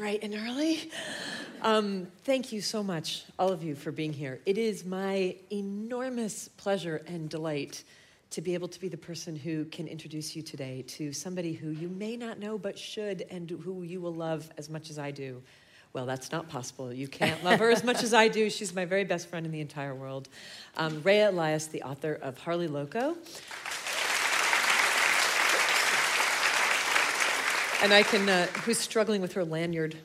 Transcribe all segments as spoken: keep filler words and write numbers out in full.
bright and early. Um, thank you so much, all of you, for being here. It is my enormous pleasure and delight to be able to be the person who can introduce you today to somebody who you may not know but should, and who you will love as much as I do. Well, that's not possible. You can't love her as much as I do. She's my very best friend in the entire world. Um, Rayya Elias, the author of Harley Loco. And I can, uh, who's struggling with her lanyard?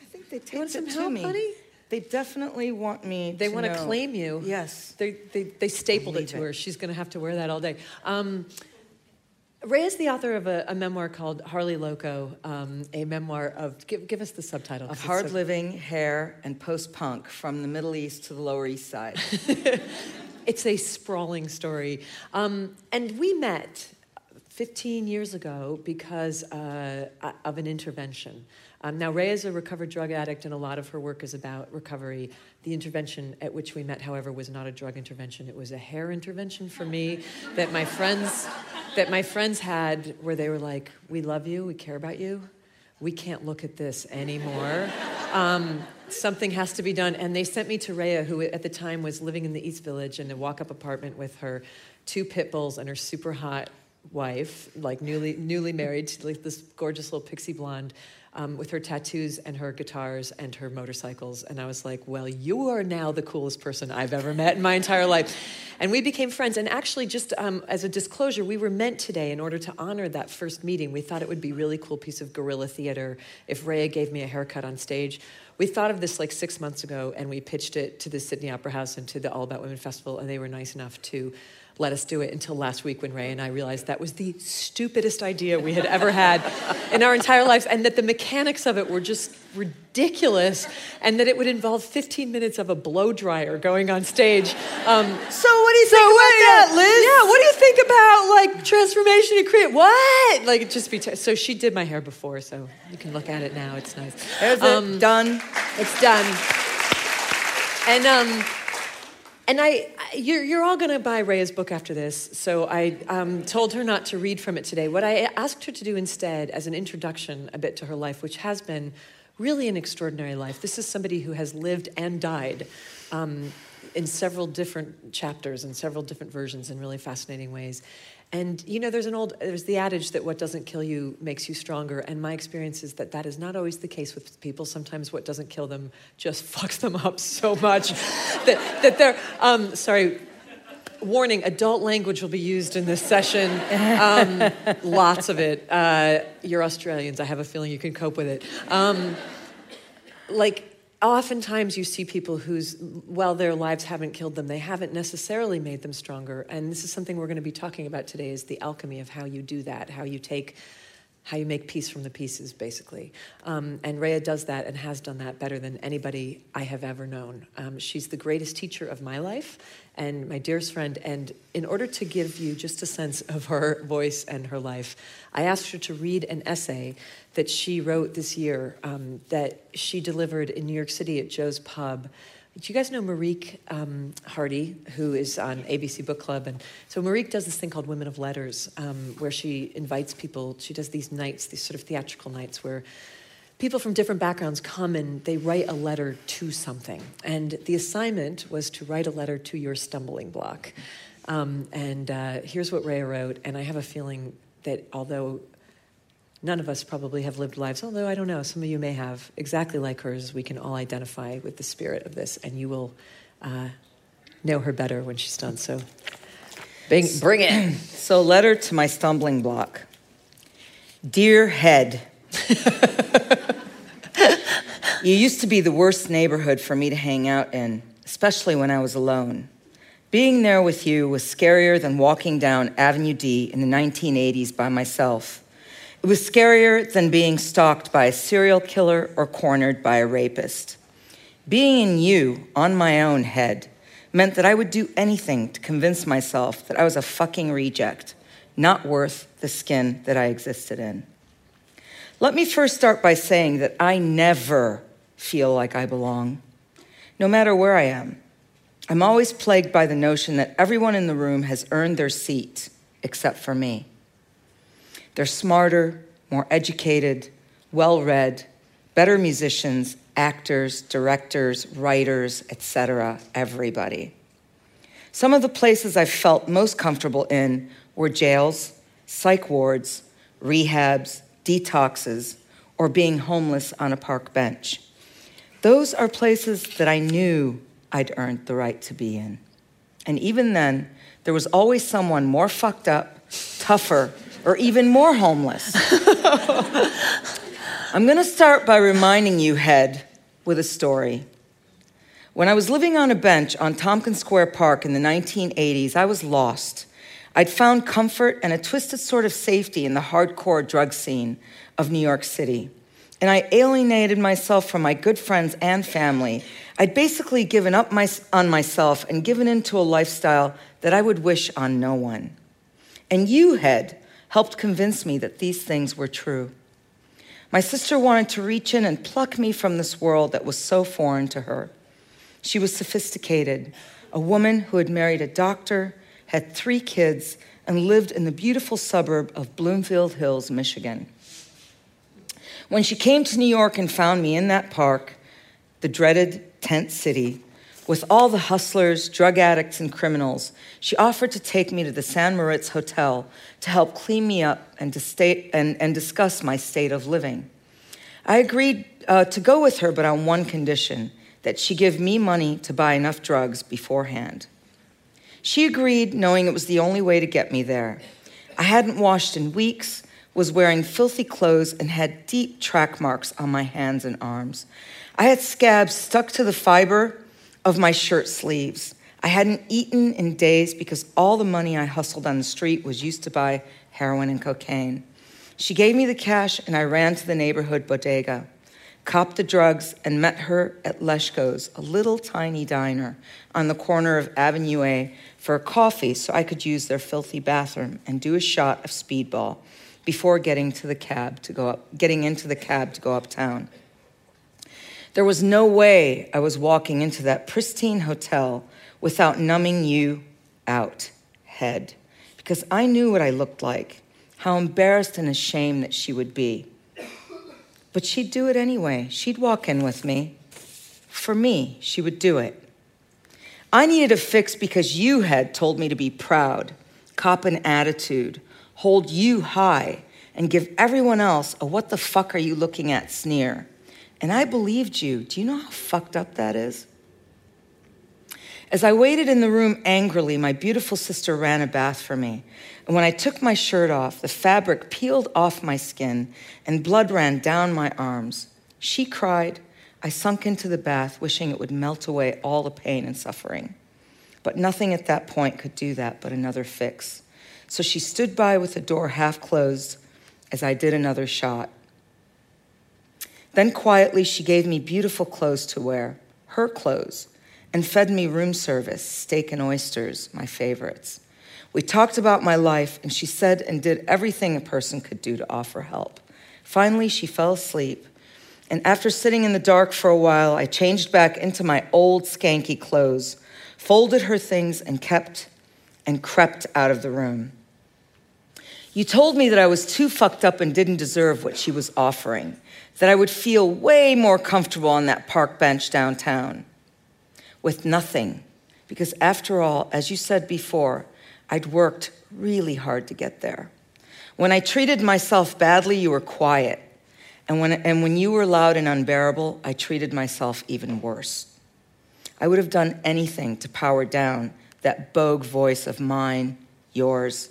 I think they take it to me. Want some help, honey? They definitely want me they to They want know. to claim you. Yes. They, they, they stapled it to it. her. She's going to have to wear that all day. Um, Rayya is the author of a, a memoir called Harley Loco, um, a memoir of, give, give us the subtitle. Of hard so living, hair, and post-punk from the Middle East to the Lower East Side. It's a sprawling story. Um, and we met fifteen years ago because uh, of an intervention. Um, now, Rayya is a recovered drug addict, and a lot of her work is about recovery. The intervention at which we met, however, was not a drug intervention. It was a hair intervention for me that my friends that my friends had, where they were like, "We love you, we care about you. We can't look at this anymore. Um, something has to be done." And they sent me to Rayya, who at the time was living in the East Village in a walk-up apartment with her two pit bulls and her super hot wife, like newly newly married to like this gorgeous little pixie blonde, um, with her tattoos and her guitars and her motorcycles. And I was like, well, you are now the coolest person I've ever met in my entire life. And we became friends. And actually, just um, as a disclosure, we were meant today, in order to honor that first meeting, we thought it would be a really cool piece of guerrilla theater if Rayya gave me a haircut on stage. We thought of this like six months ago, and we pitched it to the Sydney Opera House and to the All About Women Festival, and they were nice enough to let us do it, until last week when Rayya and I realized that was the stupidest idea we had ever had in our entire lives, and that the mechanics of it were just ridiculous, and that it would involve fifteen minutes of a blow dryer going on stage. Um, so what do you so think about you, that, Liz? Yeah, what do you think about like transformation and create? What? Like it just be ter- so she did my hair before, so you can look at it now. It's nice. There's um, it done. It's done. And um. And I, you're, you're all going to buy Rayya's book after this, so I um, told her not to read from it today. What I asked her to do instead, as an introduction a bit to her life, which has been really an extraordinary life. This is somebody who has lived and died um, in several different chapters and several different versions in really fascinating ways. And, you know, there's an old, there's the adage that what doesn't kill you makes you stronger. And my experience is that that is not always the case with people. Sometimes what doesn't kill them just fucks them up so much that, that they're, um, sorry, warning, adult language will be used in this session. Um, lots of it. Uh, you're Australians. I have a feeling you can cope with it. Um, like... Oftentimes you see people whose, while their lives haven't killed them, they haven't necessarily made them stronger. And this is something we're going to be talking about today, is the alchemy of how you do that, how you take, how you make peace from the pieces, basically. Um, and Rayya does that and has done that better than anybody I have ever known. Um, she's the greatest teacher of my life and my dearest friend. And in order to give you just a sense of her voice and her life, I asked her to read an essay that she wrote this year, um, that she delivered in New York City at Joe's Pub. Do you guys know Marique um, Hardy, who is on A B C Book Club? And so Marique does this thing called Women of Letters, um, where she invites people. She does these nights, these sort of theatrical nights, where people from different backgrounds come and they write a letter to something. And the assignment was to write a letter to your stumbling block. Um, and uh, here's what Rayya wrote. And I have a feeling that although... none of us probably have lived lives, although I don't know, some of you may have, exactly like hers. We can all identify with the spirit of this, and you will uh, know her better when she's done. So bring, bring it. So, letter to my stumbling block. Dear Head, you used to be the worst neighborhood for me to hang out in, especially when I was alone. Being there with you was scarier than walking down Avenue D in the nineteen eighties by myself. It was scarier than being stalked by a serial killer or cornered by a rapist. Being in you, on my own, Head, meant that I would do anything to convince myself that I was a fucking reject, not worth the skin that I existed in. Let me first start by saying that I never feel like I belong, no matter where I am. I'm always plagued by the notion that everyone in the room has earned their seat, except for me. They're smarter, more educated, well-read, better musicians, actors, directors, writers, et cetera, everybody. Some of the places I felt most comfortable in were jails, psych wards, rehabs, detoxes, or being homeless on a park bench. Those are places that I knew I'd earned the right to be in. And even then, there was always someone more fucked up, tougher, or even more homeless. I'm gonna start by reminding you, Head, with a story. When I was living on a bench on Tompkins Square Park in the nineteen eighties, I was lost. I'd found comfort and a twisted sort of safety in the hardcore drug scene of New York City. And I alienated myself from my good friends and family. I'd basically given up my, on myself and given into a lifestyle that I would wish on no one. And you, Head, helped convince me that these things were true. My sister wanted to reach in and pluck me from this world that was so foreign to her. She was sophisticated, a woman who had married a doctor, had three kids, and lived in the beautiful suburb of Bloomfield Hills, Michigan. When she came to New York and found me in that park, the dreaded tent city, with all the hustlers, drug addicts, and criminals, she offered to take me to the San Moritz Hotel to help clean me up and, to stay, and, and discuss my state of living. I agreed uh, to go with her, but on one condition, that she give me money to buy enough drugs beforehand. She agreed, knowing it was the only way to get me there. I hadn't washed in weeks, was wearing filthy clothes, and had deep track marks on my hands and arms. I had scabs stuck to the fiber of my shirt sleeves. I hadn't eaten in days because all the money I hustled on the street was used to buy heroin and cocaine. She gave me the cash, and I ran to the neighborhood bodega, copped the drugs, and met her at Leshko's, a little tiny diner on the corner of Avenue A, for a coffee so I could use their filthy bathroom and do a shot of speedball before getting to the cab to go up, getting into the cab to go uptown. There was no way I was walking into that pristine hotel without numbing you out, Head, because I knew what I looked like, how embarrassed and ashamed that she would be. But she'd do it anyway. She'd walk in with me. For me, she would do it. I needed a fix because you, Head, told me to be proud, cop an attitude, hold you high, and give everyone else a what the fuck are you looking at sneer. And I believed you. Do you know how fucked up that is? As I waited in the room angrily, my beautiful sister ran a bath for me. And when I took my shirt off, the fabric peeled off my skin and blood ran down my arms. She cried. I sunk into the bath, wishing it would melt away all the pain and suffering. But nothing at that point could do that but another fix. So she stood by with the door half closed as I did another shot. Then quietly, she gave me beautiful clothes to wear, her clothes, and fed me room service, steak and oysters, my favorites. We talked about my life, and she said and did everything a person could do to offer help. Finally, she fell asleep, and after sitting in the dark for a while, I changed back into my old skanky clothes, folded her things, and kept and crept out of the room. You told me that I was too fucked up and didn't deserve what she was offering, that I would feel way more comfortable on that park bench downtown with nothing. Because after all, as you said before, I'd worked really hard to get there. When I treated myself badly, you were quiet. And when, and when you were loud and unbearable, I treated myself even worse. I would have done anything to power down that bogue voice of mine, yours.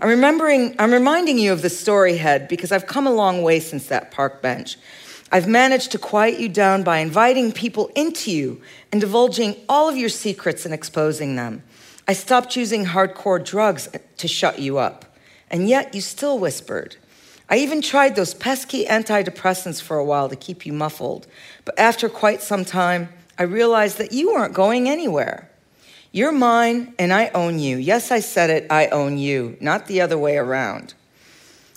I'm remembering, I'm reminding you of the story, Head, because I've come a long way since that park bench. I've managed to quiet you down by inviting people into you and divulging all of your secrets and exposing them. I stopped using hardcore drugs to shut you up, and yet you still whispered. I even tried those pesky antidepressants for a while to keep you muffled, but after quite some time, I realized that you weren't going anywhere. You're mine, and I own you. Yes, I said it, I own you, not the other way around.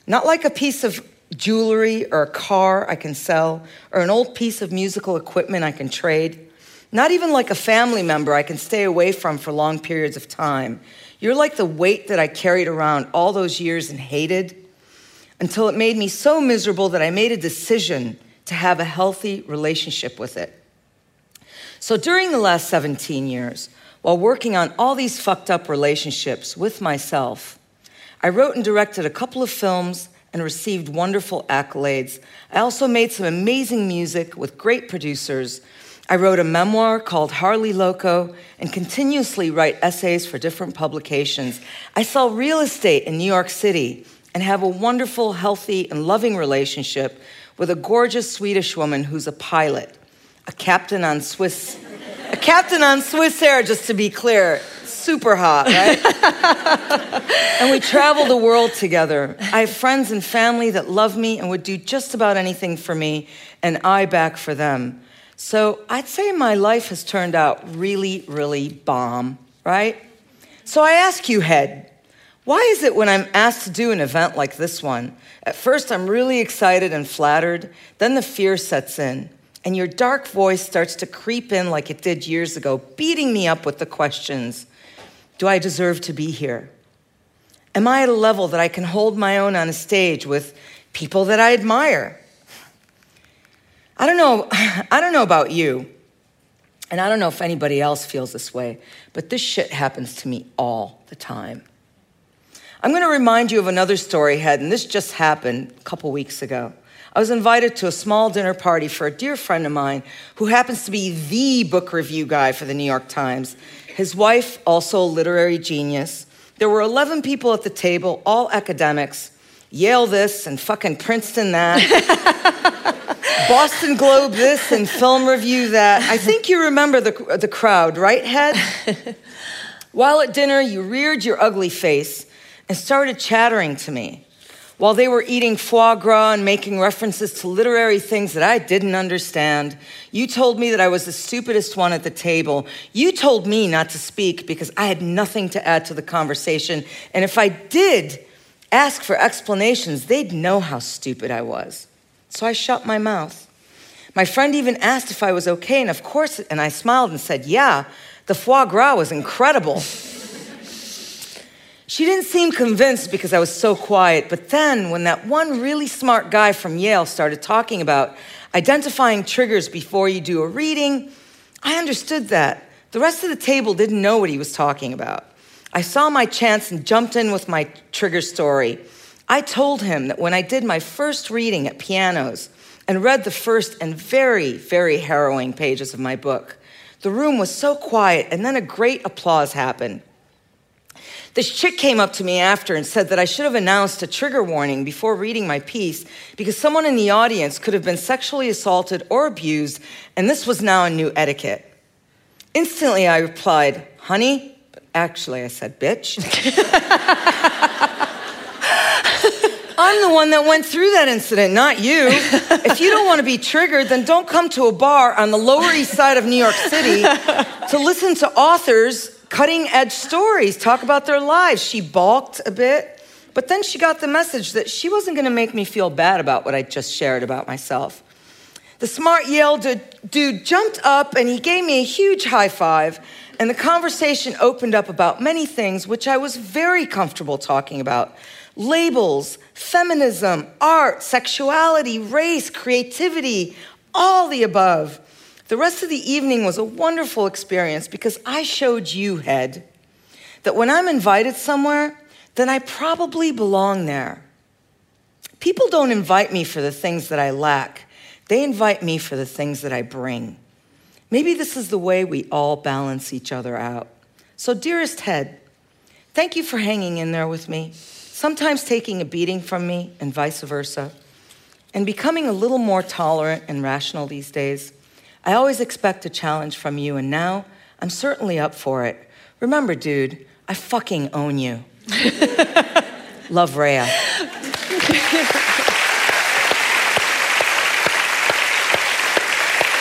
Not like a piece of jewelry or a car I can sell or an old piece of musical equipment I can trade. Not even like a family member I can stay away from for long periods of time. You're like the weight that I carried around all those years and hated until it made me so miserable that I made a decision to have a healthy relationship with it. So during the last seventeen years, while working on all these fucked up relationships with myself, I wrote and directed a couple of films and received wonderful accolades. I also made some amazing music with great producers. I wrote a memoir called Harley Loco and continuously write essays for different publications. I sell real estate in New York City and have a wonderful, healthy, and loving relationship with a gorgeous Swedish woman who's a pilot, a captain on Swiss, a captain on Swissair, just to be clear. Super hot, right? And we travel the world together. I have friends and family that love me and would do just about anything for me, and I back for them. So I'd say my life has turned out really, really bomb, right? So I ask you, Head, why is it when I'm asked to do an event like this one, at first I'm really excited and flattered, then the fear sets in, and your dark voice starts to creep in like it did years ago, beating me up with the questions. Do I deserve to be here? Am I at a level that I can hold my own on a stage with people that I admire? I don't know, I don't know about you, and I don't know if anybody else feels this way, but this shit happens to me all the time. I'm gonna remind you of another story, Head, and this just happened a couple weeks ago. I was invited to a small dinner party for a dear friend of mine who happens to be the book review guy for the New York Times. His wife, also a literary genius. There were eleven people at the table, all academics. Yale this and fucking Princeton that. Boston Globe this and film review that. I think you remember the, the crowd, right, Head? While at dinner, you reared your ugly face and started chattering to me. While they were eating foie gras and making references to literary things that I didn't understand, you told me that I was the stupidest one at the table. You told me not to speak because I had nothing to add to the conversation. And if I did ask for explanations, they'd know how stupid I was. So I shut my mouth. My friend even asked if I was okay, and of course, and I smiled and said, yeah, the foie gras was incredible. She didn't seem convinced because I was so quiet, but then when that one really smart guy from Yale started talking about identifying triggers before you do a reading, I understood that. The rest of the table didn't know what he was talking about. I saw my chance and jumped in with my trigger story. I told him that when I did my first reading at Pianos and read the first and very, very harrowing pages of my book, the room was so quiet, and then a great applause happened. This chick came up to me after and said that I should have announced a trigger warning before reading my piece because someone in the audience could have been sexually assaulted or abused, and this was now a new etiquette. Instantly, I replied, honey, but actually I said, bitch. I'm the one that went through that incident, not you. If you don't want to be triggered, then don't come to a bar on the Lower East Side of New York City to listen to authors cutting-edge stories, talk about their lives. She balked a bit, but then she got the message that she wasn't going to make me feel bad about what I just shared about myself. The smart Yale dude jumped up, and he gave me a huge high-five, and the conversation opened up about many things which I was very comfortable talking about. Labels, feminism, art, sexuality, race, creativity, all the above. The rest of the evening was a wonderful experience because I showed you, Head, that when I'm invited somewhere, then I probably belong there. People don't invite me for the things that I lack. They invite me for the things that I bring. Maybe this is the way we all balance each other out. So, dearest Head, thank you for hanging in there with me, sometimes taking a beating from me and vice versa, and becoming a little more tolerant and rational these days. I always expect a challenge from you, and now I'm certainly up for it. Remember, dude, I fucking own you. Love, Rayya.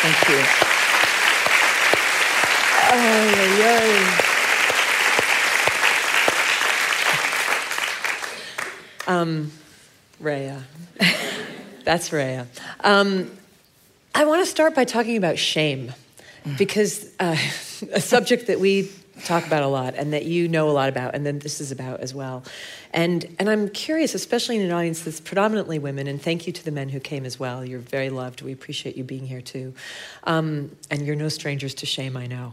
Thank you. Oh, yay. Um, Rayya. That's Rayya. Um, I want to start by talking about shame, because uh, a subject that we talk about a lot and that you know a lot about, and then this is about as well. And and I'm curious, especially in an audience that's predominantly women, and thank you to the men who came as well. You're very loved. We appreciate you being here too. Um, and you're no strangers to shame, I know.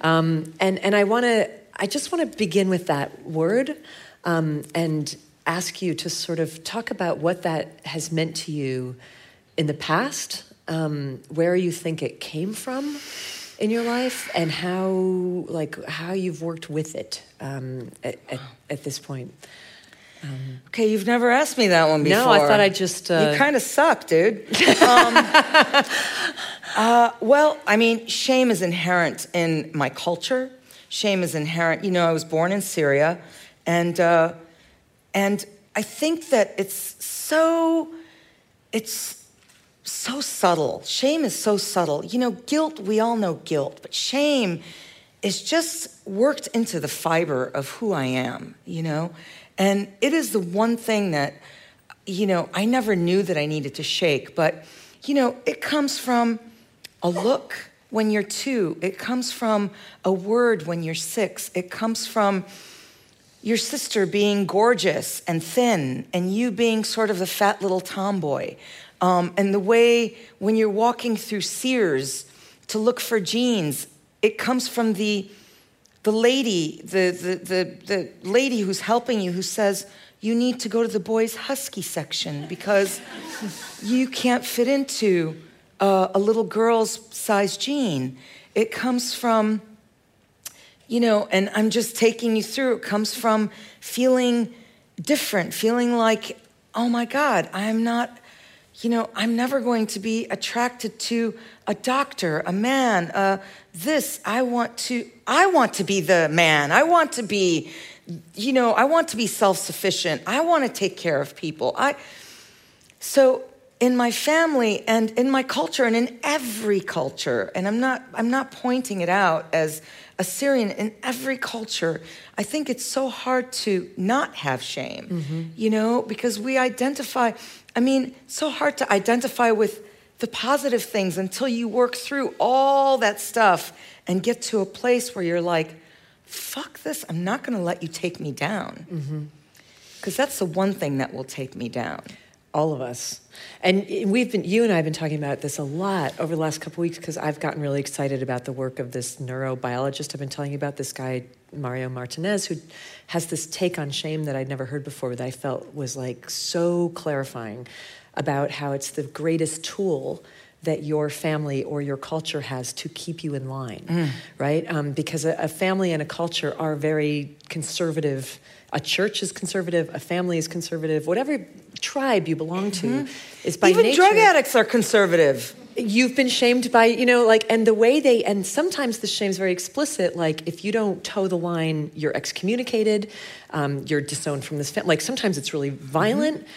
Um, and, and I want to, I just want to begin with that word um, and ask you to sort of talk about what that has meant to you in the past, um, where you think it came from in your life, and how, like, how you've worked with it um, at, at, at this point. Um, okay, you've never asked me that one before. No, I thought I just... Uh... You kind of suck, dude. um, uh, well, I mean, shame is inherent in my culture. Shame is inherent. You know, I was born in Syria, and uh, and I think that it's so... It's... so subtle. Shame is so subtle. You know, guilt, we all know guilt, but shame is just worked into the fiber of who I am, you know? And it is the one thing that, you know, I never knew that I needed to shake, but, you know, it comes from a look when you're two. It comes from a word when you're six. It comes from your sister being gorgeous and thin and you being sort of the fat little tomboy. Um, and the way when you're walking through Sears to look for jeans, it comes from the the lady, the, the the the lady who's helping you, who says you need to go to the boys' husky section because you can't fit into uh, a little girl's size jean. It comes from, you know, and I'm just taking you through. It comes from feeling different, feeling like, oh my God, I'm not. You know, I'm never going to be attracted to a doctor, a man, uh, this. I want to, I want to be the man. I want to be, you know, I want to be self-sufficient. I want to take care of people. I. So in my family and in my culture and in every culture, and I'm not, I'm not pointing it out as a Syrian, in every culture, I think it's so hard to not have shame, mm-hmm. you know, because we identify... I mean, so hard to identify with the positive things until you work through all that stuff and get to a place where you're like, fuck this, I'm not going to let you take me down. Because mm-hmm. that's the one thing that will take me down. All of us. And we've been, you and I have been talking about this a lot over the last couple of weeks because I've gotten really excited about the work of this neurobiologist I've been telling you about, this guy, Mario Martinez, who has this take on shame that I'd never heard before that I felt was like so clarifying about how it's the greatest tool that your family or your culture has to keep you in line, mm. right? Um, because a, a family and a culture are very conservative. A church is conservative, a family is conservative, whatever tribe you belong to mm-hmm. is by even nature. Even drug addicts are conservative. You've been shamed by, you know, like, and the way they, and sometimes the shame's very explicit, like, if you don't toe the line, you're excommunicated, um, you're disowned from this family. Like, sometimes it's really violent. Mm-hmm.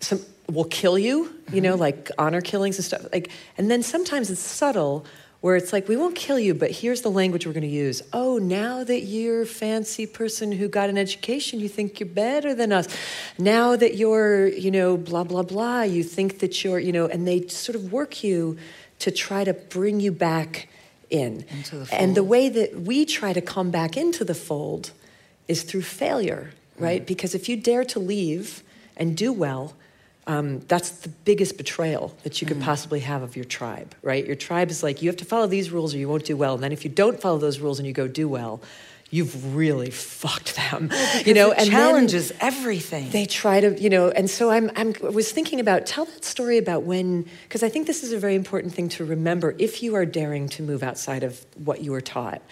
Some will kill you, mm-hmm. you know, like honor killings and stuff. Like, and then sometimes it's subtle, where it's like, we won't kill you, but here's the language we're going to use. Oh, now that you're a fancy person who got an education, you think you're better than us. Now that you're, you know, blah, blah, blah, you think that you're, you know, and they sort of work you to try to bring you back in. Into the fold. And the way that we try to come back into the fold is through failure, right? Mm-hmm. Because if you dare to leave and do well, Um, that's the biggest betrayal that you could mm. possibly have of your tribe, right? Your tribe is like, you have to follow these rules or you won't do well. And then if you don't follow those rules and you go do well, you've really fucked them, well, you know? It and challenges everything. They try to, you know, and so I'm, I'm, I was thinking about, tell that story about when, because I think this is a very important thing to remember if you are daring to move outside of what you were taught.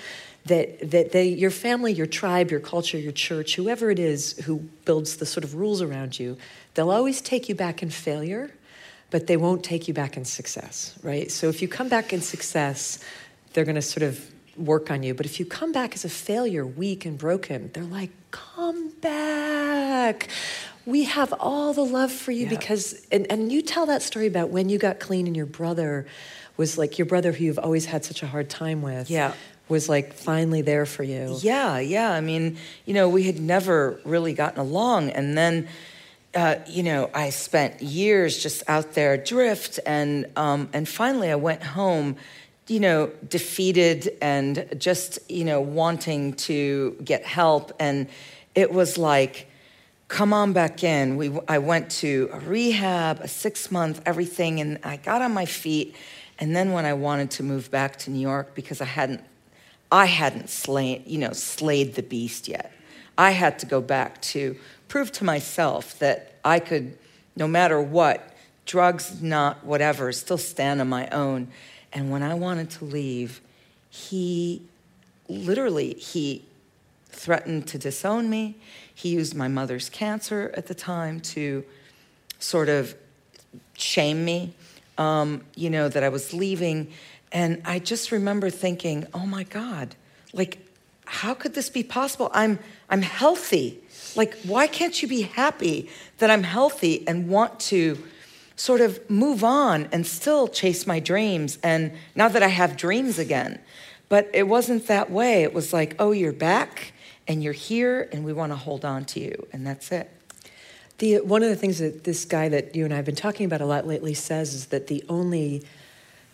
That that they, your family, your tribe, your culture, your church, whoever it is who builds the sort of rules around you, they'll always take you back in failure, but they won't take you back in success, right? So if you come back in success, they're going to sort of work on you. But if you come back as a failure, weak and broken, they're like, come back. We have all the love for you yeah. because... And, and you tell that story about when you got clean and your brother was like, your brother who you've always had such a hard time with... Yeah. was like finally there for you. Yeah, yeah. I mean, you know, we had never really gotten along. And then, uh, you know, I spent years just out there adrift. And um, and finally I went home you know, defeated and just, you know, wanting to get help. And it was like, come on back in. We, I went to a rehab, a six-month, everything, and I got on my feet. And then when I wanted to move back to New York, because I hadn't, I hadn't slain, you know, slayed the beast yet. I had to go back to prove to myself that I could, no matter what, drugs, not whatever, still stand on my own. And when I wanted to leave, he literally, he threatened to disown me. He used my mother's cancer at the time to sort of shame me, um, you know, that I was leaving. And I just remember thinking, oh my God, like, how could this be possible? I'm I'm healthy. Like, why can't you be happy that I'm healthy and want to sort of move on and still chase my dreams? And now that I have dreams again, but it wasn't that way. It was like, oh, you're back and you're here and we want to hold on to you. And that's it. The one of the things that this guy that you and I have been talking about a lot lately says is that the only...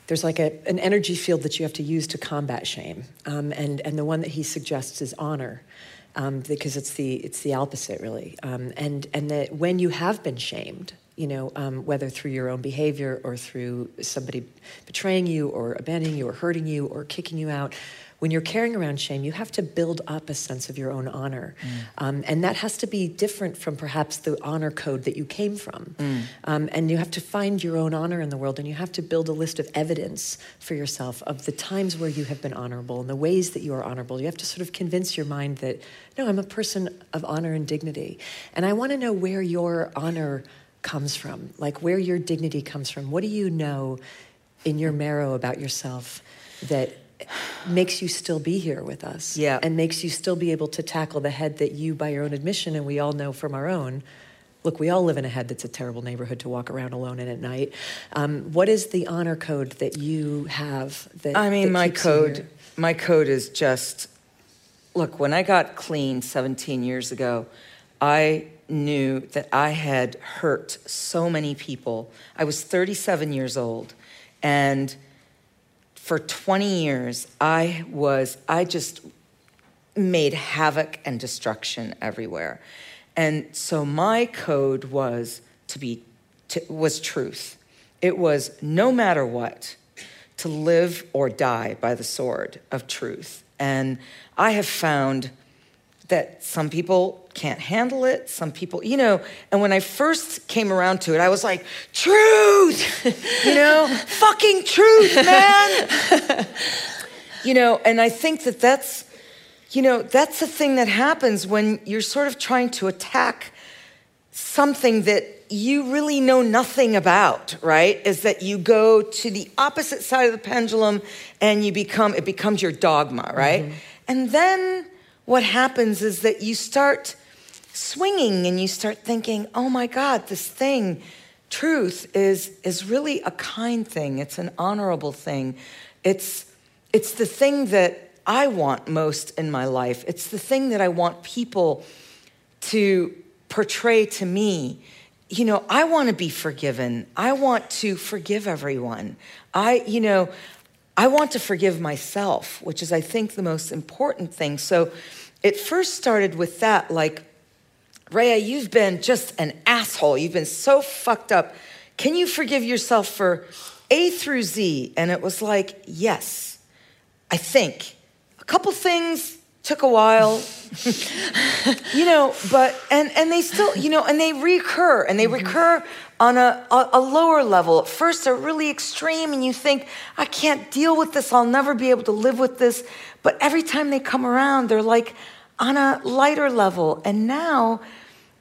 there's like a, an energy field that you have to use to combat shame. Um, and, and the one that he suggests is honor, um, because it's the it's the opposite, really. Um, and, and that when you have been shamed, you know, um, whether through your own behavior or through somebody betraying you or abandoning you or hurting you or kicking you out, when you're carrying around shame, you have to build up a sense of your own honor. Mm. Um, and that has to be different from perhaps the honor code that you came from. Mm. Um, and you have to find your own honor in the world, and you have to build a list of evidence for yourself of the times where you have been honorable and the ways that you are honorable. You have to sort of convince your mind that, no, I'm a person of honor and dignity. And I want to know where your honor comes from, like where your dignity comes from. What do you know in your marrow about yourself that makes you still be here with us, yeah, and makes you still be able to tackle the head that you, by your own admission, and we all know from our own, look, we all live in a head that's a terrible neighborhood to walk around alone in at night. Um, what is the honor code that you have? That I mean, that my code, your... my code is just, look, when I got clean seventeen years ago, I knew that I had hurt so many people. I was thirty-seven years old, and for twenty years, I was, I just made havoc and destruction everywhere. And so my code was to be, to, was truth. It was no matter what, to live or die by the sword of truth. And I have found that some people can't handle it, some people, you know, and when I first came around to it, I was like, truth, you know, fucking truth, man. You know, and I think that that's, you know, that's the thing that happens when you're sort of trying to attack something that you really know nothing about, right? Is that you go to the opposite side of the pendulum and you become, it becomes your dogma, right? Mm-hmm. And then what happens is that you start swinging and you start thinking, oh my God, this thing, truth, is is really a kind thing. It's an honorable thing. It's it's the thing that I want most in my life. It's the thing that I want people to portray to me. You know, I want to be forgiven. I want to forgive everyone. I, you know... I want to forgive myself, which is, I think, the most important thing. So it first started with that, like, Rayya, you've been just an asshole. You've been so fucked up. Can you forgive yourself for A through Z? And it was like, yes, I think. A couple things took a while, you know, but, and, and they still, you know, and they recur, and they mm-hmm. recur on a, a lower level. At first, they're really extreme, and you think, I can't deal with this. I'll never be able to live with this. But every time they come around, they're like on a lighter level. And now,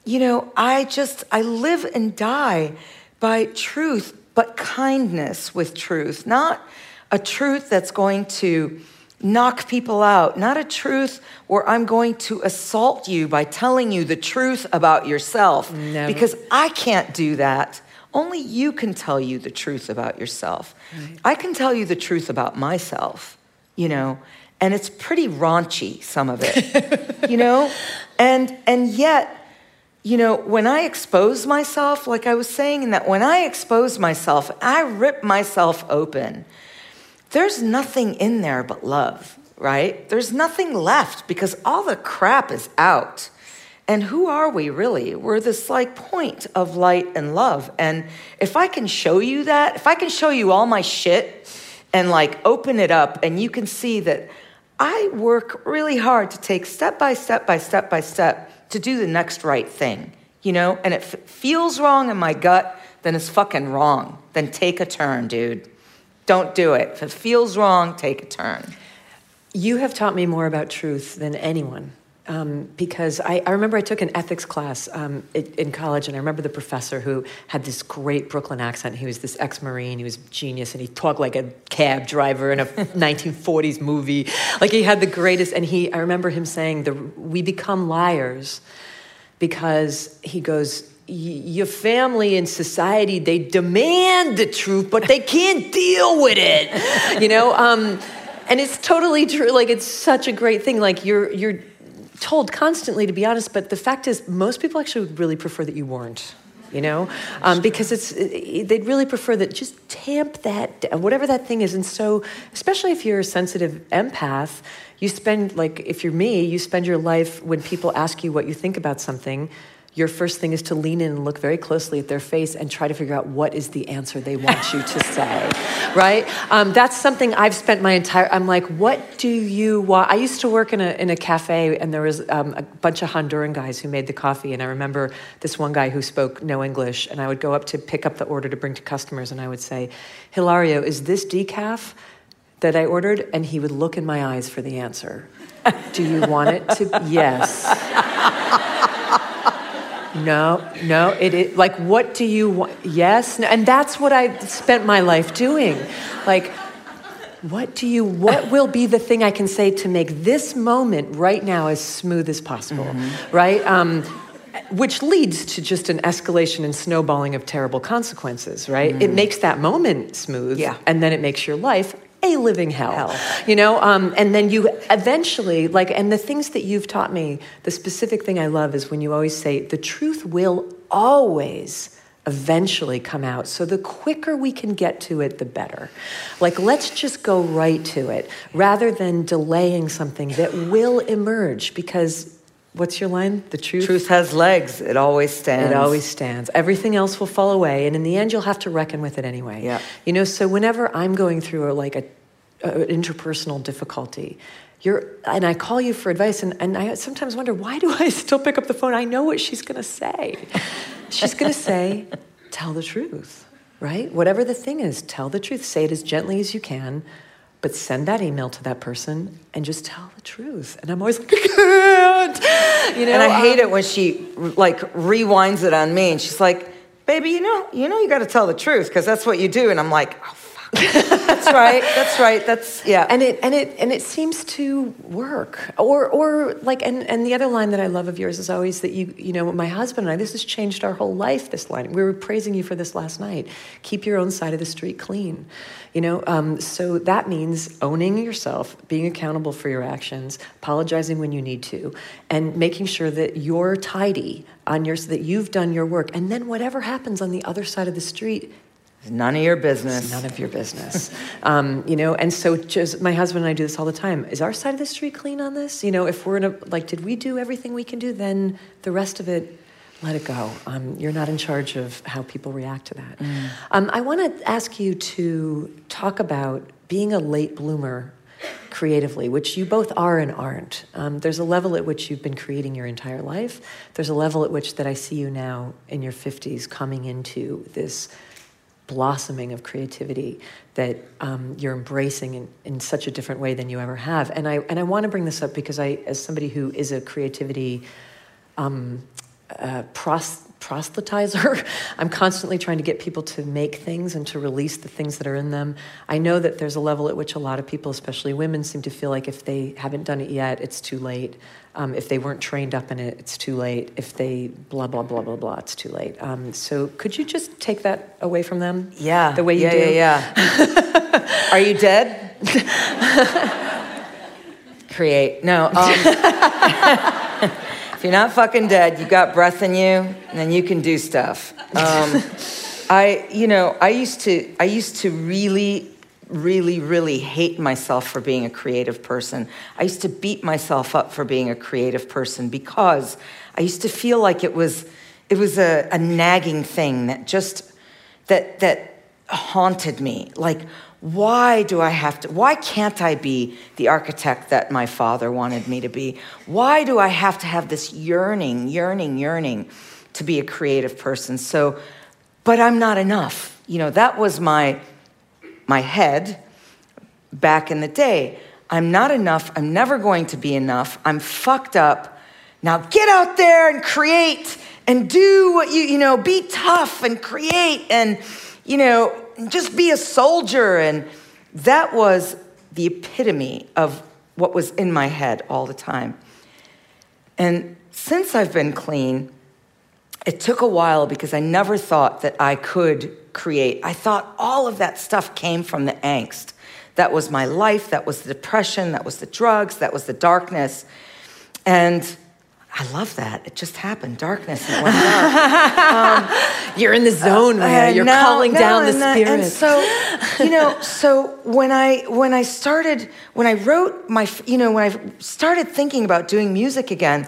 you know, I just, I live and die by truth, but kindness with truth. Not a truth that's going to knock people out. Not a truth where I'm going to assault you by telling you the truth about yourself. Never. Because I can't do that. Only you can tell you the truth about yourself. Right. I can tell you the truth about myself, you know, and it's pretty raunchy, some of it, you know, and and yet, you know, when I expose myself, like I was saying, in that when I expose myself, I rip myself open. there's nothing in there but love, right? There's nothing left because all the crap is out. And who are we really? We're this like point of light and love. And if I can show you that, if I can show you all my shit and like open it up and you can see that I work really hard to take step by step by step by step to do the next right thing, you know? And if it feels wrong in my gut, then it's fucking wrong. Then take a turn, dude. Don't do it. If it feels wrong, take a turn. You have taught me more about truth than anyone. Um, because I, I remember I took an ethics class um, in, in college, and I remember the professor who had this great Brooklyn accent. He was this ex-Marine. He was genius, and he talked like a cab driver in a nineteen forties movie. Like, he had the greatest, and he, I remember him saying, the, we become liars because he goes, your family and society, they demand the truth, but they can't deal with it, you know? Um, and it's totally true. Like, it's such a great thing. Like, you're you're... told constantly to be honest, but the fact is most people actually would really prefer that you weren't, you know, um, because it's they'd really prefer that just tamp that, whatever that thing is. And so, especially if you're a sensitive empath, you spend, like, if you're me, you spend your life when people ask you what you think about something, your first thing is to lean in and look very closely at their face and try to figure out what is the answer they want you to say, right? Um, that's something I've spent my entire, I'm like, what do you want? I used to work in a in a cafe, and there was um, a bunch of Honduran guys who made the coffee, and I remember this one guy who spoke no English, and I would go up to pick up the order to bring to customers, and I would say, Hilario, is this decaf that I ordered? And he would look in my eyes for the answer. Do you want it to, yes. No, no, it is, like, what do you want? Yes, no, and that's what I spent my life doing. Like, what do you, what will be the thing I can say to make this moment right now as smooth as possible, mm-hmm. right? Um, which leads to just an escalation and snowballing of terrible consequences, right? Mm-hmm. It makes that moment smooth, yeah. and then it makes your life a living hell, hell. you know? Um, and then you eventually, like, and the things that you've taught me, the specific thing I love is when you always say, the truth will always eventually come out. So the quicker we can get to it, the better. Like, let's just go right to it, rather than delaying something that will emerge, because what's your line? The truth? Truth has legs. It always stands. It always stands. Everything else will fall away, and in the end, you'll have to reckon with it anyway. Yeah. You know, so whenever I'm going through a, like a, a interpersonal difficulty, you're and I call you for advice, and, and I sometimes wonder, why do I still pick up the phone? I know what she's going to say. She's going to say, tell the truth, right? Whatever the thing is, tell the truth. Say it as gently as you can. But send that email to that person and just tell the truth. And I'm always like, you know. And I hate um, it when she like rewinds it on me, and she's like, "Baby, you know, you know, you got to tell the truth because that's what you do." And I'm like, "Oh fuck, that's right, that's right, that's yeah." And it and it and it seems to work. Or or like, and and the other line that I love of yours is always that you you know, my husband and I, this has changed our whole life. This line, we were praising you for this last night. Keep your own side of the street clean. You know, um, so that means owning yourself, being accountable for your actions, apologizing when you need to, and making sure that you're tidy on your, so that you've done your work. And then whatever happens on the other side of the street, it's none of your business. It's none of your business. um, you know, and so just my husband and I do this all the time. Is our side of the street clean on this? You know, if we're in a, like, did we do everything we can do? Then the rest of it, let it go. Um, you're not in charge of how people react to that. Mm. Um, I want to ask you to talk about being a late bloomer creatively, which you both are and aren't. Um, there's a level at which you've been creating your entire life. There's a level at which that I see you now in your fifties coming into this blossoming of creativity that um, you're embracing in, in such a different way than you ever have. And I and I want to bring this up because I, as somebody who is a creativity um, Uh, pros- proselytizer. I'm constantly trying to get people to make things and to release the things that are in them. I know that there's a level at which a lot of people, especially women, seem to feel like if they haven't done it yet, it's too late. Um, if they weren't trained up in it, it's too late. If they blah, blah, blah, blah, blah, it's too late. Um, so could you just take that away from them? Yeah. The way you yeah, do? Yeah, yeah. Are you dead? Create. No. Um... If you're not fucking dead, you got breath in you, and then you can do stuff. Um, I, you know, I used to, I used to really really, really hate myself for being a creative person. I used to beat myself up for being a creative person because I used to feel like it was it was a, a nagging thing that just that that haunted me. Like, why do I have to, why can't I be the architect that my father wanted me to be? Why do I have to have this yearning, yearning, yearning to be a creative person? So, but I'm not enough. You know, that was my my head back in the day. I'm not enough. I'm never going to be enough. I'm fucked up. Now get out there and create and do what you, you know, be tough and create and, you know, just be a soldier. And that was the epitome of what was in my head all the time. And since I've been clean, it took a while because I never thought that I could create. I thought all of that stuff came from the angst. That was my life. That was the depression. That was the drugs. That was the darkness. And I love that. It just happened. Darkness. It went dark. um, You're in the zone, Rayya. Uh, You're no, calling no, down the spirit. And so, you know, so when I when I started, when I wrote my, you know, when I started thinking about doing music again,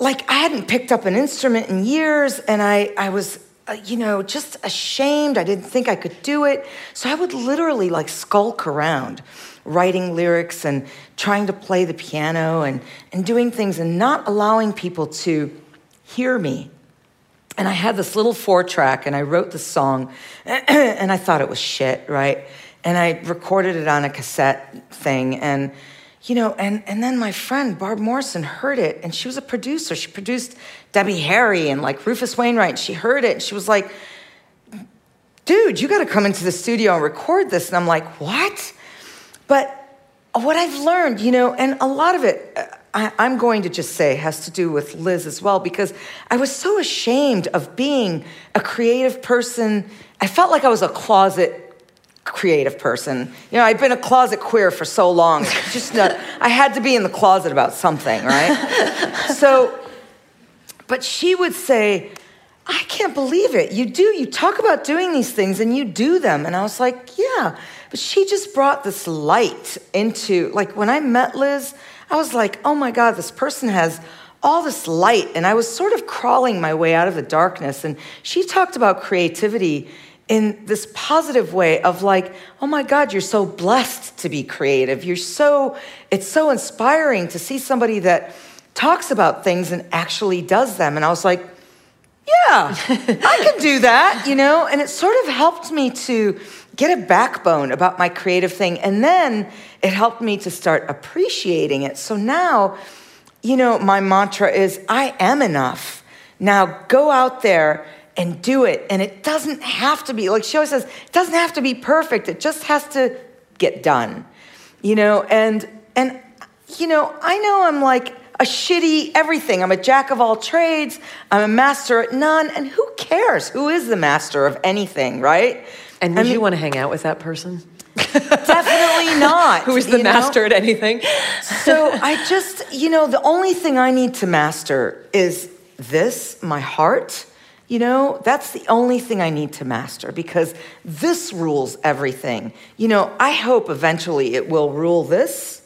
like I hadn't picked up an instrument in years, and I I was, uh, you know, just ashamed. I didn't think I could do it. So I would literally like skulk around, writing lyrics and trying to play the piano and, and doing things and not allowing people to hear me. And I had this little four track and I wrote the song and I thought it was shit, right? And I recorded it on a cassette thing. And, you know, and, and then my friend Barb Morrison heard it, and she was a producer. She produced Debbie Harry and like Rufus Wainwright. She heard it and she was like, dude, you got to come into the studio and record this. And I'm like, what? But what I've learned, you know, and a lot of it, I, I'm going to just say, has to do with Liz as well, because I was so ashamed of being a creative person. I felt like I was a closet creative person. You know, I'd been a closet queer for so long. Just not, I had to be in the closet about something, right? So, but she would say, I can't believe it. You do, you talk about doing these things and you do them. And I was like, yeah. But she just brought this light into, like when I met Liz, I was like, oh my God, this person has all this light. And I was sort of crawling my way out of the darkness. And she talked about creativity in this positive way of like, oh my God, you're so blessed to be creative. You're so, it's so inspiring to see somebody that talks about things and actually does them. And I was like, yeah, I can do that, you know? And it sort of helped me to get a backbone about my creative thing. And then it helped me to start appreciating it. So now, you know, my mantra is, I am enough. Now go out there and do it. And it doesn't have to be, like she always says, it doesn't have to be perfect. It just has to get done, you know? And, and you know, I know I'm like a shitty everything. I'm a jack of all trades. I'm a master at none. And who cares? Who is the master of anything, right? And would I mean, you want to hang out with that person? Definitely not. Who is the master know? at anything? So I just, you know, the only thing I need to master is this, my heart. You know, that's the only thing I need to master because this rules everything. You know, I hope eventually it will rule this.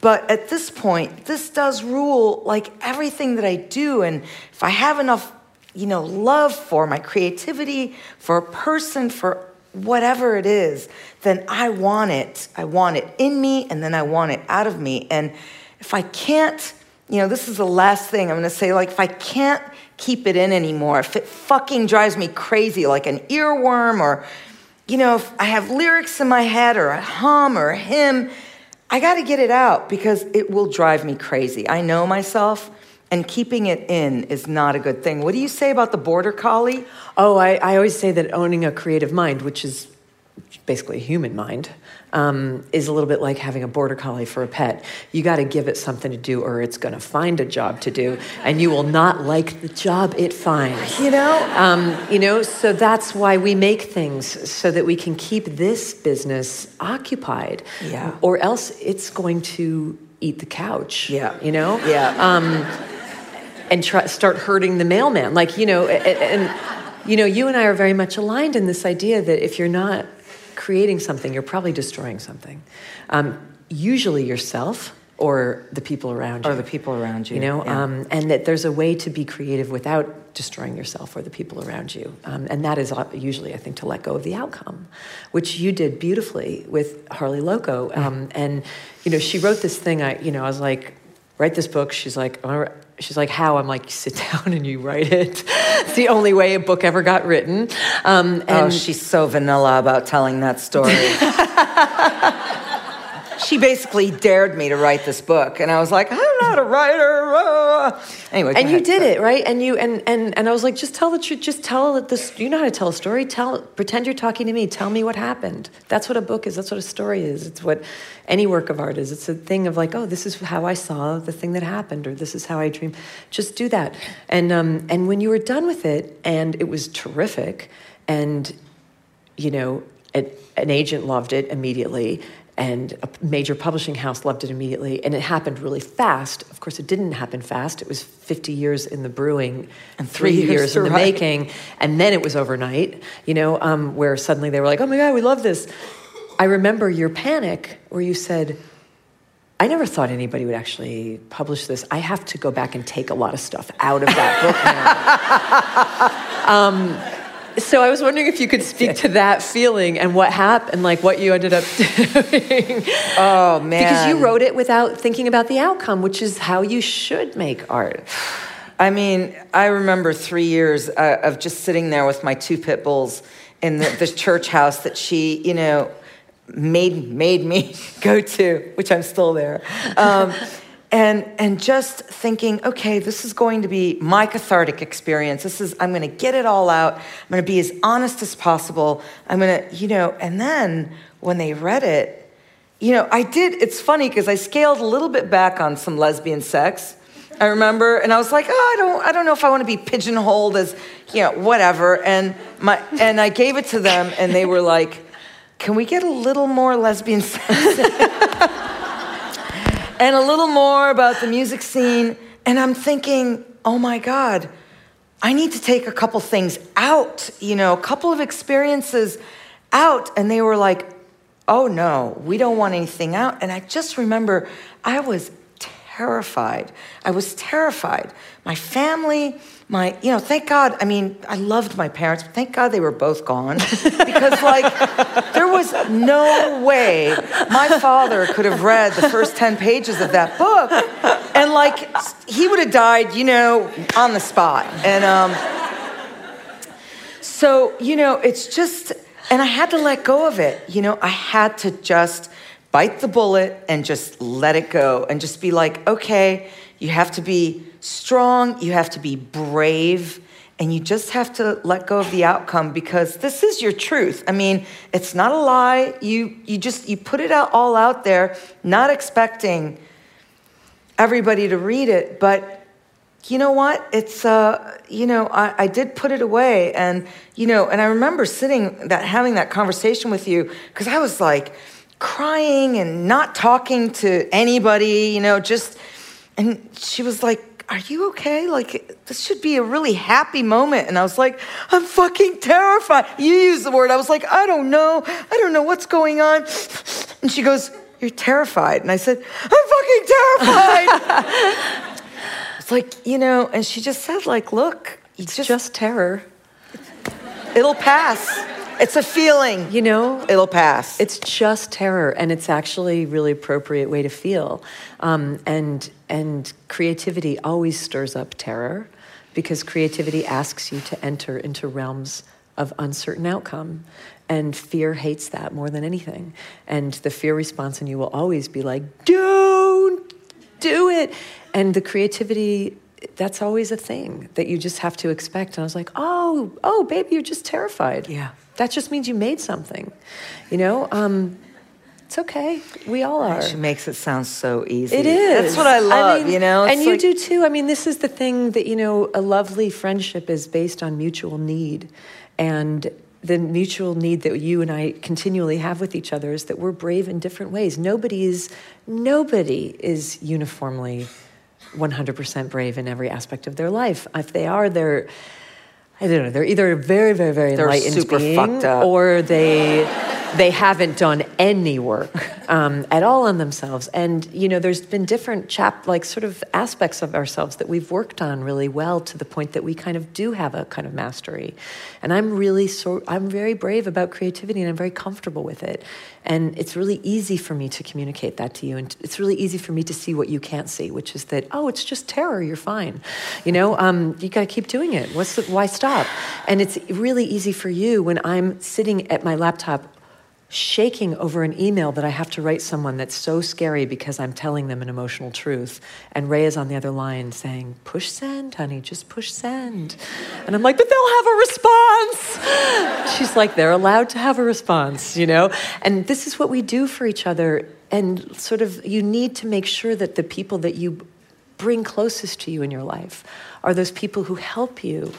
But at this point, this does rule like everything that I do. And if I have enough, you know, love for my creativity, for a person, for whatever it is, then I want it. I want it in me, and then I want it out of me. And if I can't, you know, this is the last thing I'm going to say, like, if I can't keep it in anymore, if it fucking drives me crazy, like an earworm, or, you know, if I have lyrics in my head, or a hum, or a hymn, I got to get it out because it will drive me crazy. I know myself, and keeping it in is not a good thing. What do you say about the border collie? Oh, I, I always say that owning a creative mind, which is basically a human mind, um, is a little bit like having a border collie for a pet. You got to give it something to do or it's going to find a job to do, and you will not like the job it finds. You know? Um, you know, so that's why we make things, so that we can keep this business occupied. Yeah. Or else it's going to eat the couch. Yeah. You know? Yeah. Um, and try, start hurting the mailman. Like, you know, and, and, you know, you and I are very much aligned in this idea that if you're not creating something, you're probably destroying something. Um, usually yourself or the people around you. Or the people around you. You know, yeah. um, and that there's a way to be creative without destroying yourself or the people around you. Um, and that is usually, I think, to let go of the outcome, which you did beautifully with Harley Loco. Um, and, you know, she wrote this thing, I, you know, I was like, write this book. She's like, I'm gonna, she's like, how? I'm like, sit down and you write it. It's the only way a book ever got written. Um, and oh, she's so vanilla about telling that story. She basically dared me to write this book, and I was like, I'm not a writer. Anyway, and you did it, right? And you and, and and I was like, just tell the truth. Just tell this. You know how to tell a story. Tell, pretend you're talking to me. Tell me what happened. That's what a book is. That's what a story is. It's what any work of art is. It's a thing of like, oh, this is how I saw the thing that happened, or this is how I dream. Just do that. And um and when you were done with it, and it was terrific, and you know, it, an agent loved it immediately. And a major publishing house loved it immediately. And it happened really fast. Of course, it didn't happen fast. It was fifty years in the brewing and three, three years, years in the write. making. And then it was overnight, you know, um, where suddenly they were like, oh, my God, we love this. I remember your panic where you said, I never thought anybody would actually publish this. I have to go back and take a lot of stuff out of that book now. um, So I was wondering if you could speak to that feeling and what happened, like what you ended up doing. Oh, man. Because you wrote it without thinking about the outcome, which is how you should make art. I mean, I remember three years uh, of just sitting there with my two pit bulls in the, the church house that she, you know, made made me go to, which I'm still there. Um And and just thinking, okay, this is going to be my cathartic experience. This is, I'm going to get it all out. I'm going to be as honest as possible. I'm going to, you know, and then when they read it, you know, I did, it's funny because I scaled a little bit back on some lesbian sex, I remember, and I was like, oh, I don't, I don't know if I want to be pigeonholed as, you know, whatever. And my, and I gave it to them and they were like, can we get a little more lesbian sex? And a little more about the music scene. And I'm thinking, oh my God, I need to take a couple things out, you know, a couple of experiences out. And they were like, oh no, we don't want anything out. And I just remember I was terrified. I was terrified. My family, my, you know, thank God. I mean, I loved my parents, but thank God they were both gone. Because, like, there was no way my father could have read the first ten pages of that book. And, like, he would have died, you know, on the spot. And um, so, you know, it's just, and I had to let go of it. You know, I had to just bite the bullet and just let it go and just be like, okay, you have to be strong, you have to be brave, and you just have to let go of the outcome because this is your truth. I mean, it's not a lie. You you just you put it out all out there, not expecting everybody to read it. But you know what? It's uh, you know, I, I did put it away, and you know, and I remember sitting that having that conversation with you because I was like crying and not talking to anybody, you know, just. And she was like, are you okay? Like, this should be a really happy moment. And I was like, I'm fucking terrified. You use the word. I was like, I don't know. I don't know what's going on. And she goes, you're terrified. And I said, I'm fucking terrified. It's like, you know, and she just said, like, look. It's just, just terror. It'll pass. It's a feeling. You know? It'll pass. It's just terror, and it's actually a really appropriate way to feel. Um, and and creativity always stirs up terror because creativity asks you to enter into realms of uncertain outcome. And fear hates that more than anything. And the fear response in you will always be like, don't do it. And the creativity, that's always a thing that you just have to expect. And I was like, oh, oh, baby, you're just terrified. Yeah. That just means you made something, you know? Um, it's okay. We all are. She makes it sound so easy. It is. That's what I love, I mean, you know? It's and you like, do too. I mean, this is the thing that, you know, a lovely friendship is based on mutual need. And the mutual need that you and I continually have with each other is that we're brave in different ways. Nobody is, nobody is uniformly one hundred percent brave in every aspect of their life. If they are, they're... I don't know. They're either very, very, very enlightened being, or they They haven't done any work um, at all on themselves. And, you know, there's been different chap, like sort of aspects of ourselves that we've worked on really well to the point that we kind of do have a kind of mastery. And I'm really, so, I'm very brave about creativity and I'm very comfortable with it. And it's really easy for me to communicate that to you. And it's really easy for me to see what you can't see, which is that, oh, it's just terror, you're fine. You know, um, you gotta keep doing it. What's the, why stop? And it's really easy for you when I'm sitting at my laptop shaking over an email that I have to write someone that's so scary because I'm telling them an emotional truth. And Rayya's on the other line saying, push send, honey, just push send. And I'm like, but they'll have a response. She's like, they're allowed to have a response, you know? And this is what we do for each other. And sort of you need to make sure that the people that you bring closest to you in your life are those people who help you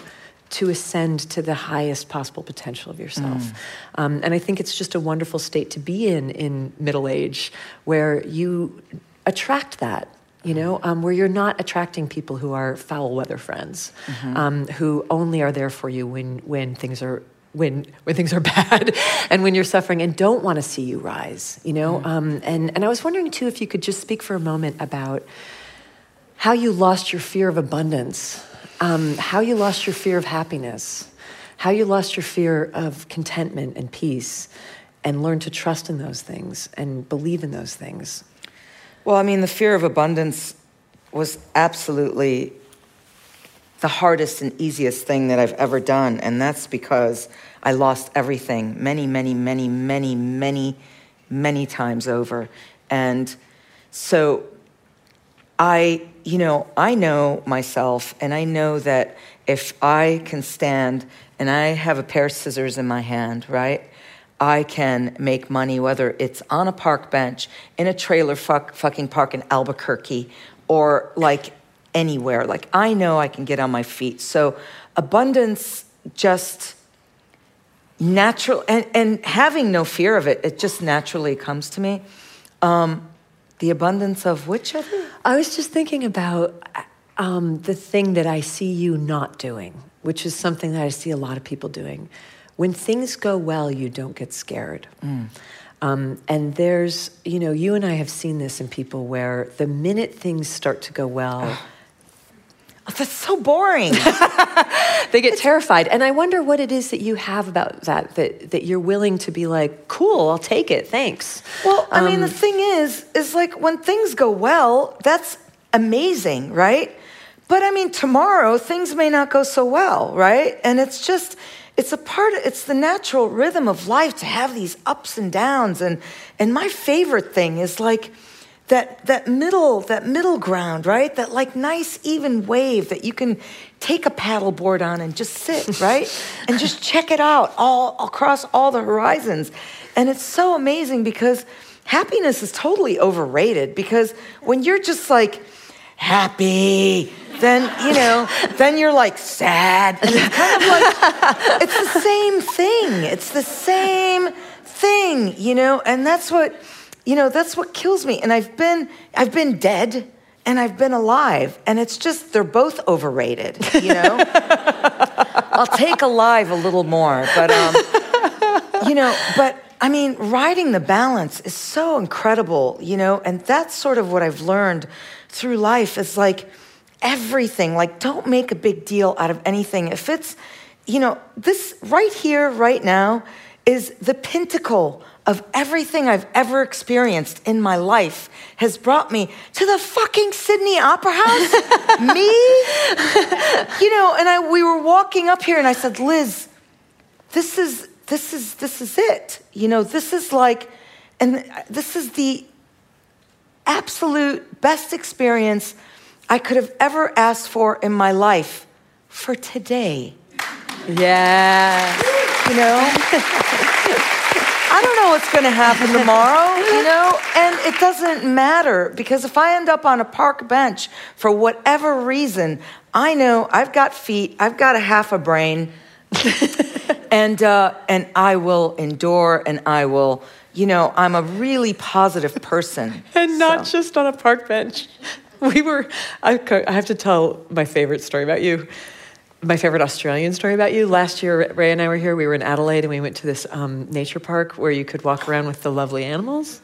to ascend to the highest possible potential of yourself. Mm. Um, and I think it's just a wonderful state to be in, in middle age, where you attract that, you know, um, where you're not attracting people who are foul weather friends, mm-hmm. um, who only are there for you when, when things are when when things are bad and when you're suffering and don't want to see you rise, you know? Mm. Um, and, and I was wondering too, if you could just speak for a moment about how you lost your fear of abundance. Um, how you lost your fear of happiness, how you lost your fear of contentment and peace, and learned to trust in those things and believe in those things. Well, I mean, the fear of abundance was absolutely the hardest and easiest thing that I've ever done, and that's because I lost everything many, many, many, many, many, many times over. And so I... You know, I know myself, and I know that if I can stand and I have a pair of scissors in my hand, right, I can make money, whether it's on a park bench, in a trailer fuck, fucking park in Albuquerque, or like anywhere. Like, I know I can get on my feet. So abundance just natural, and, and having no fear of it, it just naturally comes to me. Um, The abundance of which of them? I was just thinking about um, the thing that I see you not doing, which is something that I see a lot of people doing. When things go well, you don't get scared. Mm. Um, and there's, you know, you and I have seen this in people where the minute things start to go well... Oh, that's so boring. They get terrified. And I wonder what it is that you have about that, that, that you're willing to be like, cool, I'll take it, thanks. Well, I um, mean, the thing is, is like when things go well, that's amazing, right? But I mean, tomorrow, things may not go so well, right? And it's just, it's a part of, it's the natural rhythm of life to have these ups and downs. And, and my favorite thing is like, That that middle that middle ground, right? That like nice even wave that you can take a paddleboard on and just sit, right? And just check it out all across all the horizons. And it's so amazing because happiness is totally overrated, because when you're just like happy, then, you know, then you're like sad. And it's kind of like, it's the same thing. It's the same thing, you know? And that's what... You know, that's what kills me. And I've been I've been dead and I've been alive. And it's just, they're both overrated, you know? I'll take alive a little more. But, um, you know, but I mean, riding the balance is so incredible, you know? And that's sort of what I've learned through life is like everything. Like, don't make a big deal out of anything. If it's, you know, this right here, right now is the pinnacle of everything I've ever experienced in my life has brought me to the fucking Sydney Opera House. Me? You know, and I we were walking up here and I said, Liz, this is this is this is it. You know, this is like, and this is the absolute best experience I could have ever asked for in my life for today. Yeah. You know? I don't know what's going to happen tomorrow, you know? And it doesn't matter, because if I end up on a park bench for whatever reason, I know I've got feet, I've got a half a brain, and uh, and I will endure, and I will, you know, I'm a really positive person. And not so. Just on a park bench. We were, I, I have to tell my favorite story about you. My favorite Australian story about you. Last year, Ray and I were here. We were in Adelaide, and we went to this um, nature park where you could walk around with the lovely animals.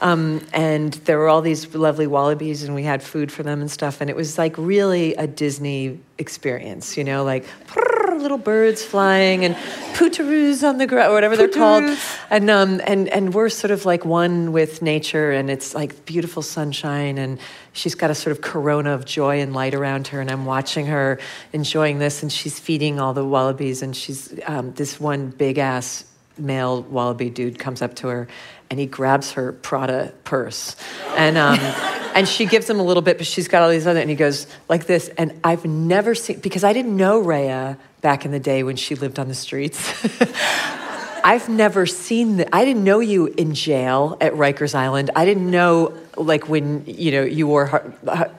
Um, and there were all these lovely wallabies, and we had food for them and stuff. And it was like really a Disney experience, you know, like prrr, little birds flying and pootaroos on the ground, or whatever they're called. And um, and and we're sort of like one with nature, and it's like beautiful sunshine, and she's got a sort of corona of joy and light around her, and I'm watching her enjoying this. And she's feeding all the wallabies, and she's um, this one big ass male wallaby dude comes up to her, and he grabs her Prada purse, and um, and she gives him a little bit, but she's got all these other, and he goes like this, and I've never seen, because I didn't know Rayya back in the day when she lived on the streets. I've never seen that. I didn't know you in jail at Rikers Island. I didn't know like when you know you wore. Har- har-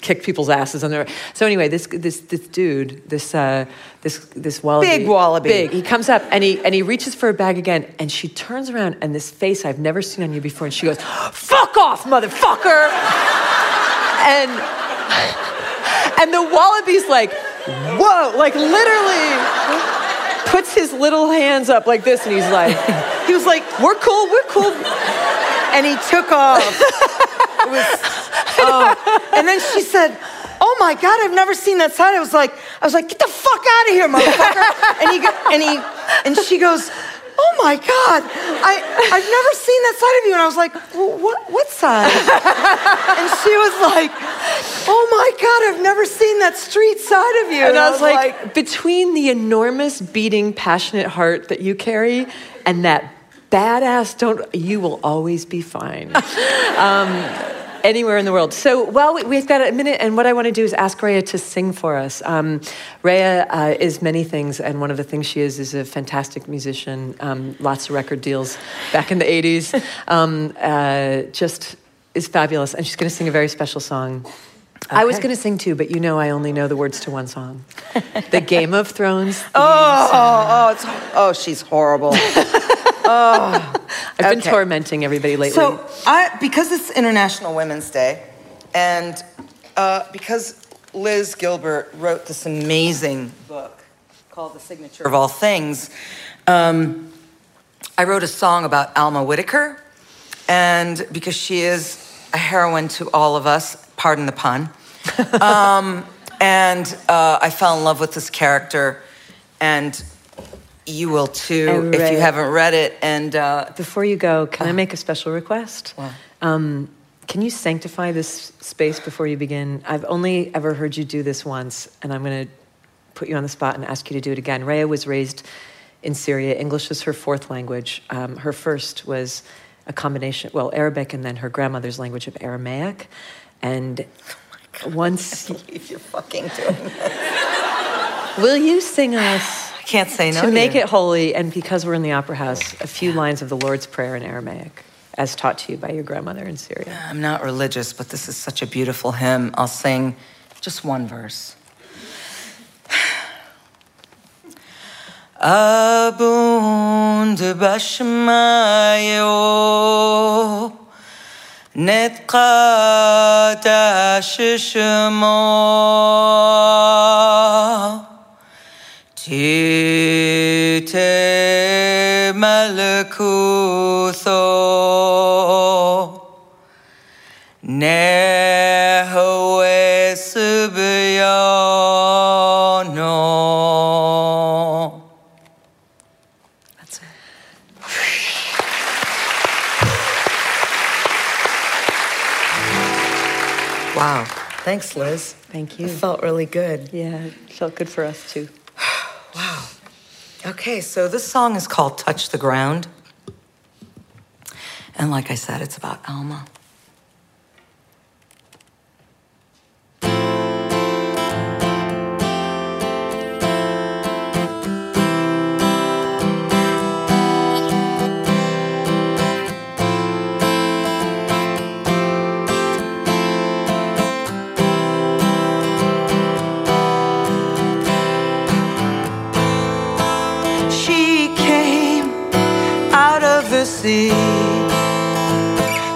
kicked people's asses on their. So anyway, this this this dude, this uh, this this wallaby, big wallaby, big. He comes up and he and he reaches for her bag again, and she turns around and this face I've never seen on you before, and she goes, "Fuck off, motherfucker!" and and the wallaby's like, "Whoa!" Like literally puts his little hands up like this, and he's like, he was like, "We're cool, we're cool," and he took off. It was. Oh. And then she said, "Oh my God, I've never seen that side." I was like, "I was like, get the fuck out of here, motherfucker!" and he, and he, and she goes, "Oh my God, I, I've never seen that side of you." And I was like, well, "What? What side?" And she was like, "Oh my God, I've never seen that street side of you." And, and I was, I was like, like, between the enormous, beating, passionate heart that you carry, and that badass, don't you will always be fine. Um, Anywhere in the world. So, well, we, we've got a minute, and what I want to do is ask Rayya to sing for us. Um, Rayya uh, is many things, and one of the things she is is a fantastic musician. Um, lots of record deals back in the eighties. Um, uh, just is fabulous, and she's going to sing a very special song. Okay. I was going to sing too, but you know I only know the words to one song. The Game of Thrones. Oh, oh, oh, it's, oh, she's horrible. Oh, I've okay. been tormenting everybody lately. So, I, because it's International Women's Day, and uh, because Liz Gilbert wrote this amazing book called The Signature of All Things, um, I wrote a song about Alma Whitaker, and because she is a heroine to all of us, pardon the pun, um, and uh, I fell in love with this character, and... You will too if you haven't read it. And uh, before you go, can uh, I make a special request? Well, um, can you sanctify this space before you begin? I've only ever heard you do this once, and I'm going to put you on the spot and ask you to do it again. Rayya was raised in Syria. English was her fourth language. Um, her first was a combination, well, Arabic and then her grandmother's language of Aramaic. And oh God, once, I can't believe you're fucking doing this. Will you sing us? Can't say no to make it holy, and because we're in the Opera House, a few yeah. lines of the Lord's Prayer in Aramaic, as taught to you by your grandmother in Syria. I'm not religious, but this is such a beautiful hymn. I'll sing just one verse. Abund bashmayo netqadash shmo Tite malakutho Nehwe subyano. That's it. Wow. Thanks, Liz. Thank you. It felt really good. Yeah, it felt good for us, too. Wow. Okay, so this song is called Touch the Ground. And like I said, it's about Alma.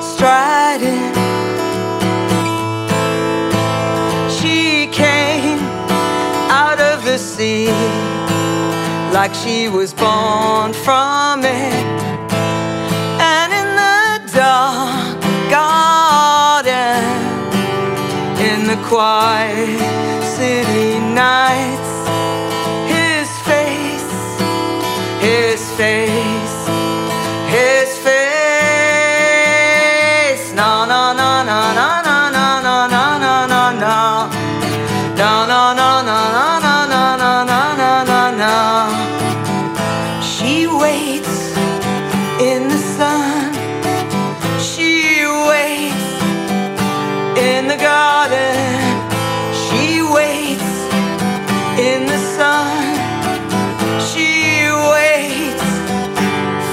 Striding, she came out of the sea, like she was born from it. And in the dark garden, in the quiet city nights, his face, his face, his face. No, no, no, no, no, no, no, no, no, no, no, no, no, no, no, no, no, no, no, no, no, no. She waits in the sun. She waits in the garden. She waits in the sun. She waits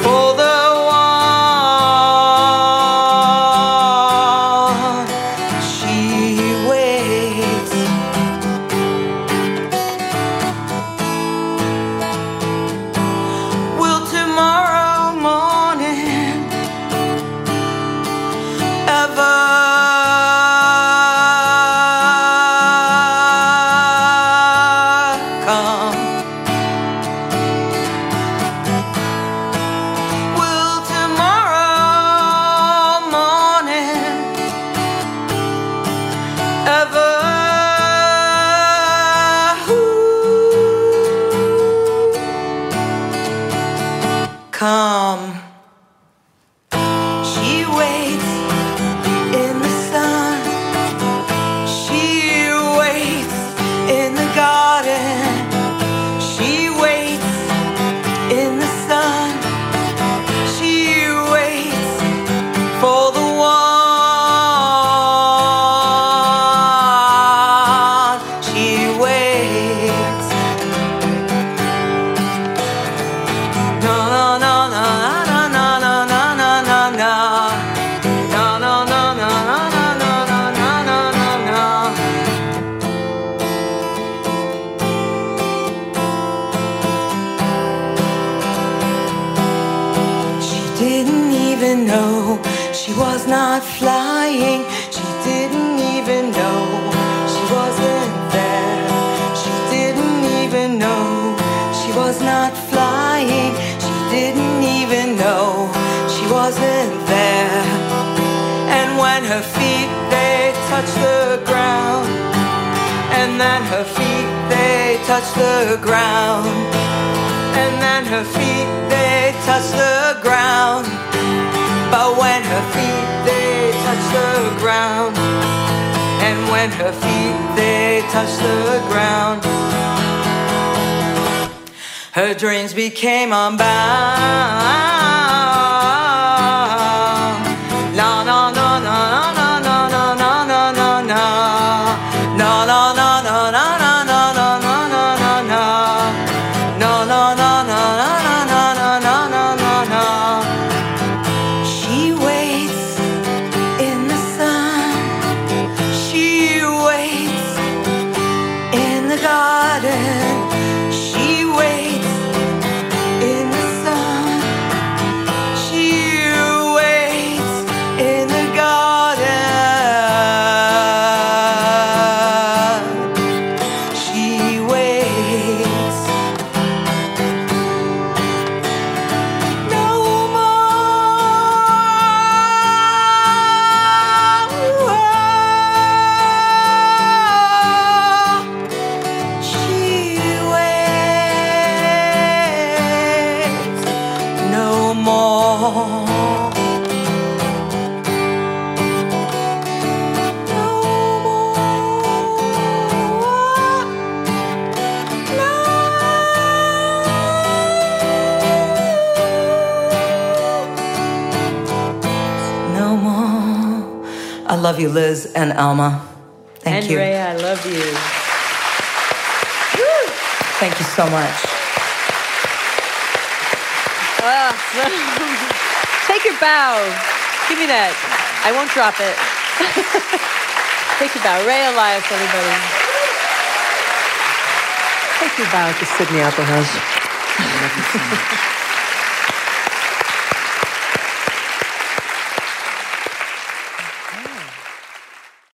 for the one. She waits. Will tomorrow morning ever come? Will tomorrow morning ever come? She waits in the sun. She waits in the garden. She waits in the sun. She waits for the one. She waits. No, no, no, no, no, no, no, no, no, no, no. No, no, no, no, no, no, no, no, no, no, no, no. She didn't even know she was not flying. She didn't even know she wasn't there. She didn't even know she was not flying. She didn't even know she wasn't there. And when her feet they touched the ground, and then her feet they touched the ground, and then her feet they touched the ground. But when her feet they touched the ground, and when her feet they touched the ground, her dreams became unbound. No, no, no, no, no, no, no, no, no, no, no. No, no, no, no, no, no, no, no, no, no, no, no. No, no, no, no, no, no, no, no, no, no, no. She waits in the sun. She waits in the garden. She waits in the sun. She waits in the garden. She waits. No more. She waits no more. No more. I love you, Liz and Alma. Thank and you. Rayya, I love you. Woo! Thank you so much. Ah, take your bow. Give me that. I won't drop it. Take your bow. Rayya Elias, everybody. Take your bow at the Sydney Opera House.